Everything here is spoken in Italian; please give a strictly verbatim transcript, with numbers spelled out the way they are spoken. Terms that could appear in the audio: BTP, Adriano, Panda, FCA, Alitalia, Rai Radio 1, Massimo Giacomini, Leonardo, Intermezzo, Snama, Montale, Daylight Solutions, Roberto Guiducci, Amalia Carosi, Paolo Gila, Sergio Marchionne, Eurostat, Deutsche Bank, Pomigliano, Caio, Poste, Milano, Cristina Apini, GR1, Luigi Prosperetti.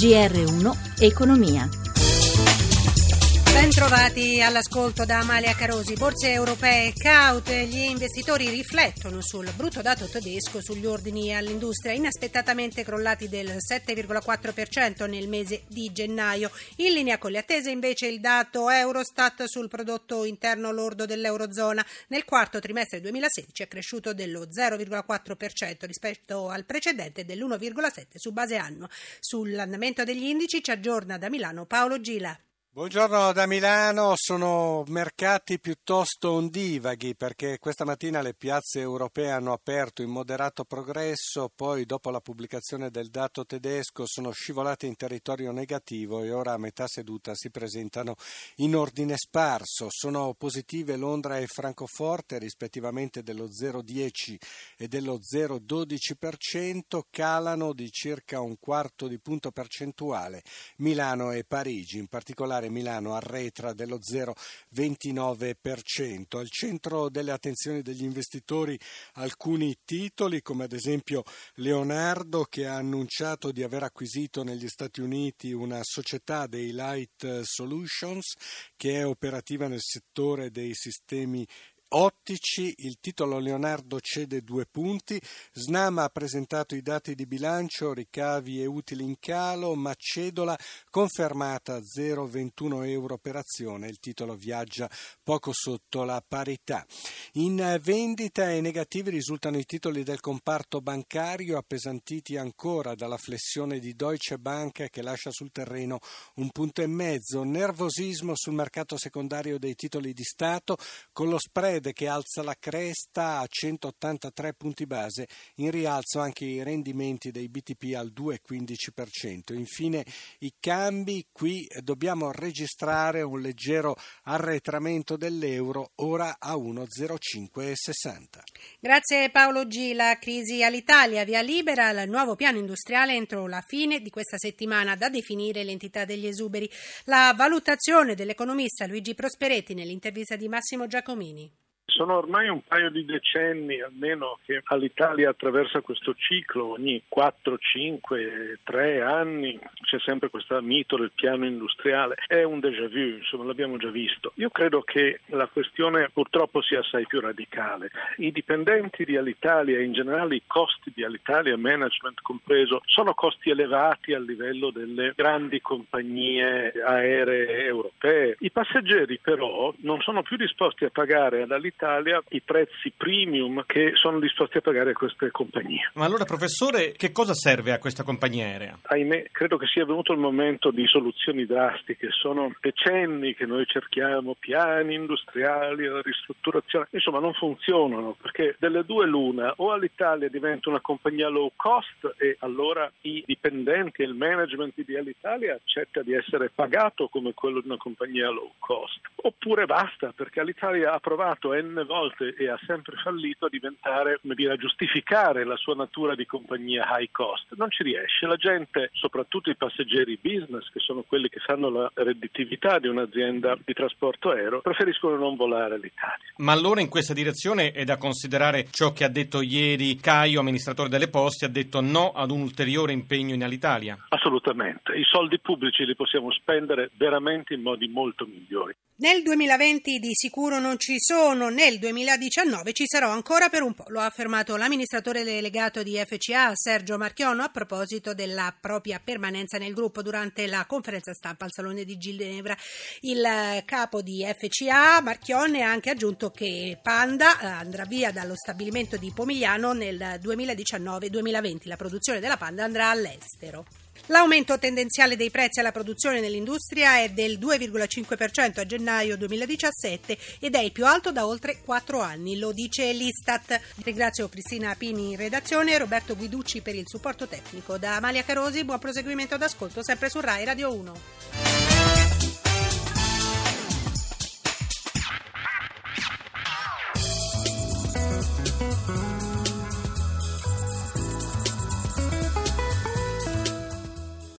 G R uno Economia. Ben trovati all'ascolto da Amalia Carosi. Borse europee caute, gli investitori riflettono sul brutto dato tedesco sugli ordini all'industria inaspettatamente crollati del sette virgola quattro per cento nel mese di gennaio. In linea con le attese invece il dato Eurostat sul prodotto interno lordo dell'eurozona nel quarto trimestre duemilasedici è cresciuto dello zero virgola quattro per cento rispetto al precedente dell'uno virgola sette per cento su base annua. Sull'andamento degli indici ci aggiorna da Milano Paolo Gila. Buongiorno da Milano, sono mercati piuttosto ondivaghi perché questa mattina le piazze europee hanno aperto in moderato progresso, poi dopo la pubblicazione del dato tedesco sono scivolate in territorio negativo e ora a metà seduta si presentano in ordine sparso. Sono positive Londra e Francoforte rispettivamente dello zero virgola dieci e dello zero virgola dodici per cento, calano di circa un quarto di punto percentuale Milano e Parigi, in particolare Milano arretra dello zero virgola ventinove per cento. Al centro delle attenzioni degli investitori alcuni titoli, come ad esempio Leonardo, che ha annunciato di aver acquisito negli Stati Uniti una società, Daylight Solutions, che è operativa nel settore dei sistemi ottici. Il titolo Leonardo cede due punti. Snama ha presentato i dati di bilancio, ricavi e utili in calo, ma cedola confermata zero virgola ventuno euro per azione. Il titolo viaggia poco sotto la parità. In vendita e negativi risultano i titoli del comparto bancario, appesantiti ancora dalla flessione di Deutsche Bank che lascia sul terreno un punto e mezzo. Nervosismo sul mercato secondario dei titoli di Stato, con lo spread che alza la cresta a centottantatré punti base, in rialzo anche i rendimenti dei B T P al due virgola quindici per cento. Infine i cambi, qui dobbiamo registrare un leggero arretramento dell'euro, ora a uno virgola zero cinque sessanta. Grazie Paolo G. La crisi all'Italia, via libera al nuovo piano industriale entro la fine di questa settimana, da definire l'entità degli esuberi. La valutazione dell'economista Luigi Prosperetti nell'intervista di Massimo Giacomini. Sono ormai un paio di decenni almeno che Alitalia attraversa questo ciclo, ogni quattro, cinque, tre anni c'è sempre questo mito del piano industriale, è un déjà vu, insomma l'abbiamo già visto. Io credo che la questione purtroppo sia assai più radicale. I dipendenti di Alitalia e in generale i costi di Alitalia, management compreso, sono costi elevati a livello delle grandi compagnie aeree europee. I passeggeri però non sono più disposti a pagare ad Alitalia i prezzi premium che sono disposti a pagare queste compagnie. Ma allora, professore, che cosa serve a questa compagnia aerea? Ahimè, credo che sia venuto il momento di soluzioni drastiche. Sono decenni che noi cerchiamo piani industriali, ristrutturazione, insomma non funzionano, perché delle due l'una: o Alitalia diventa una compagnia low cost e allora i dipendenti e il management di Alitalia accetta di essere pagato come quello di una compagnia low cost, oppure basta, perché Alitalia ha provato è volte e ha sempre fallito a diventare, come dire, a giustificare la sua natura di compagnia high cost. Non ci riesce, la gente, soprattutto i passeggeri business, che sono quelli che fanno la redditività di un'azienda di trasporto aereo, preferiscono non volare all'Italia. Ma allora in questa direzione è da considerare ciò che ha detto ieri Caio, amministratore delle Poste, ha detto no ad un ulteriore impegno in Alitalia? Assolutamente, i soldi pubblici li possiamo spendere veramente in modi molto migliori. Nel duemilaventi di sicuro non ci sono, nel duemiladiciannove ci sarò ancora per un po', lo ha affermato l'amministratore delegato di F C A Sergio Marchionne a proposito della propria permanenza nel gruppo durante la conferenza stampa al Salone di Ginevra. Il capo di F C A Marchionne ha anche aggiunto che Panda andrà via dallo stabilimento di Pomigliano nel duemiladiciannove duemilaventi, la produzione della Panda andrà all'estero. L'aumento tendenziale dei prezzi alla produzione nell'industria è del due virgola cinque per cento a gennaio duemiladiciassette ed è il più alto da oltre quattro anni, lo dice l'Istat. Ringrazio Cristina Apini in redazione e Roberto Guiducci per il supporto tecnico. Da Amalia Carosi, buon proseguimento d'ascolto sempre su Rai Radio uno.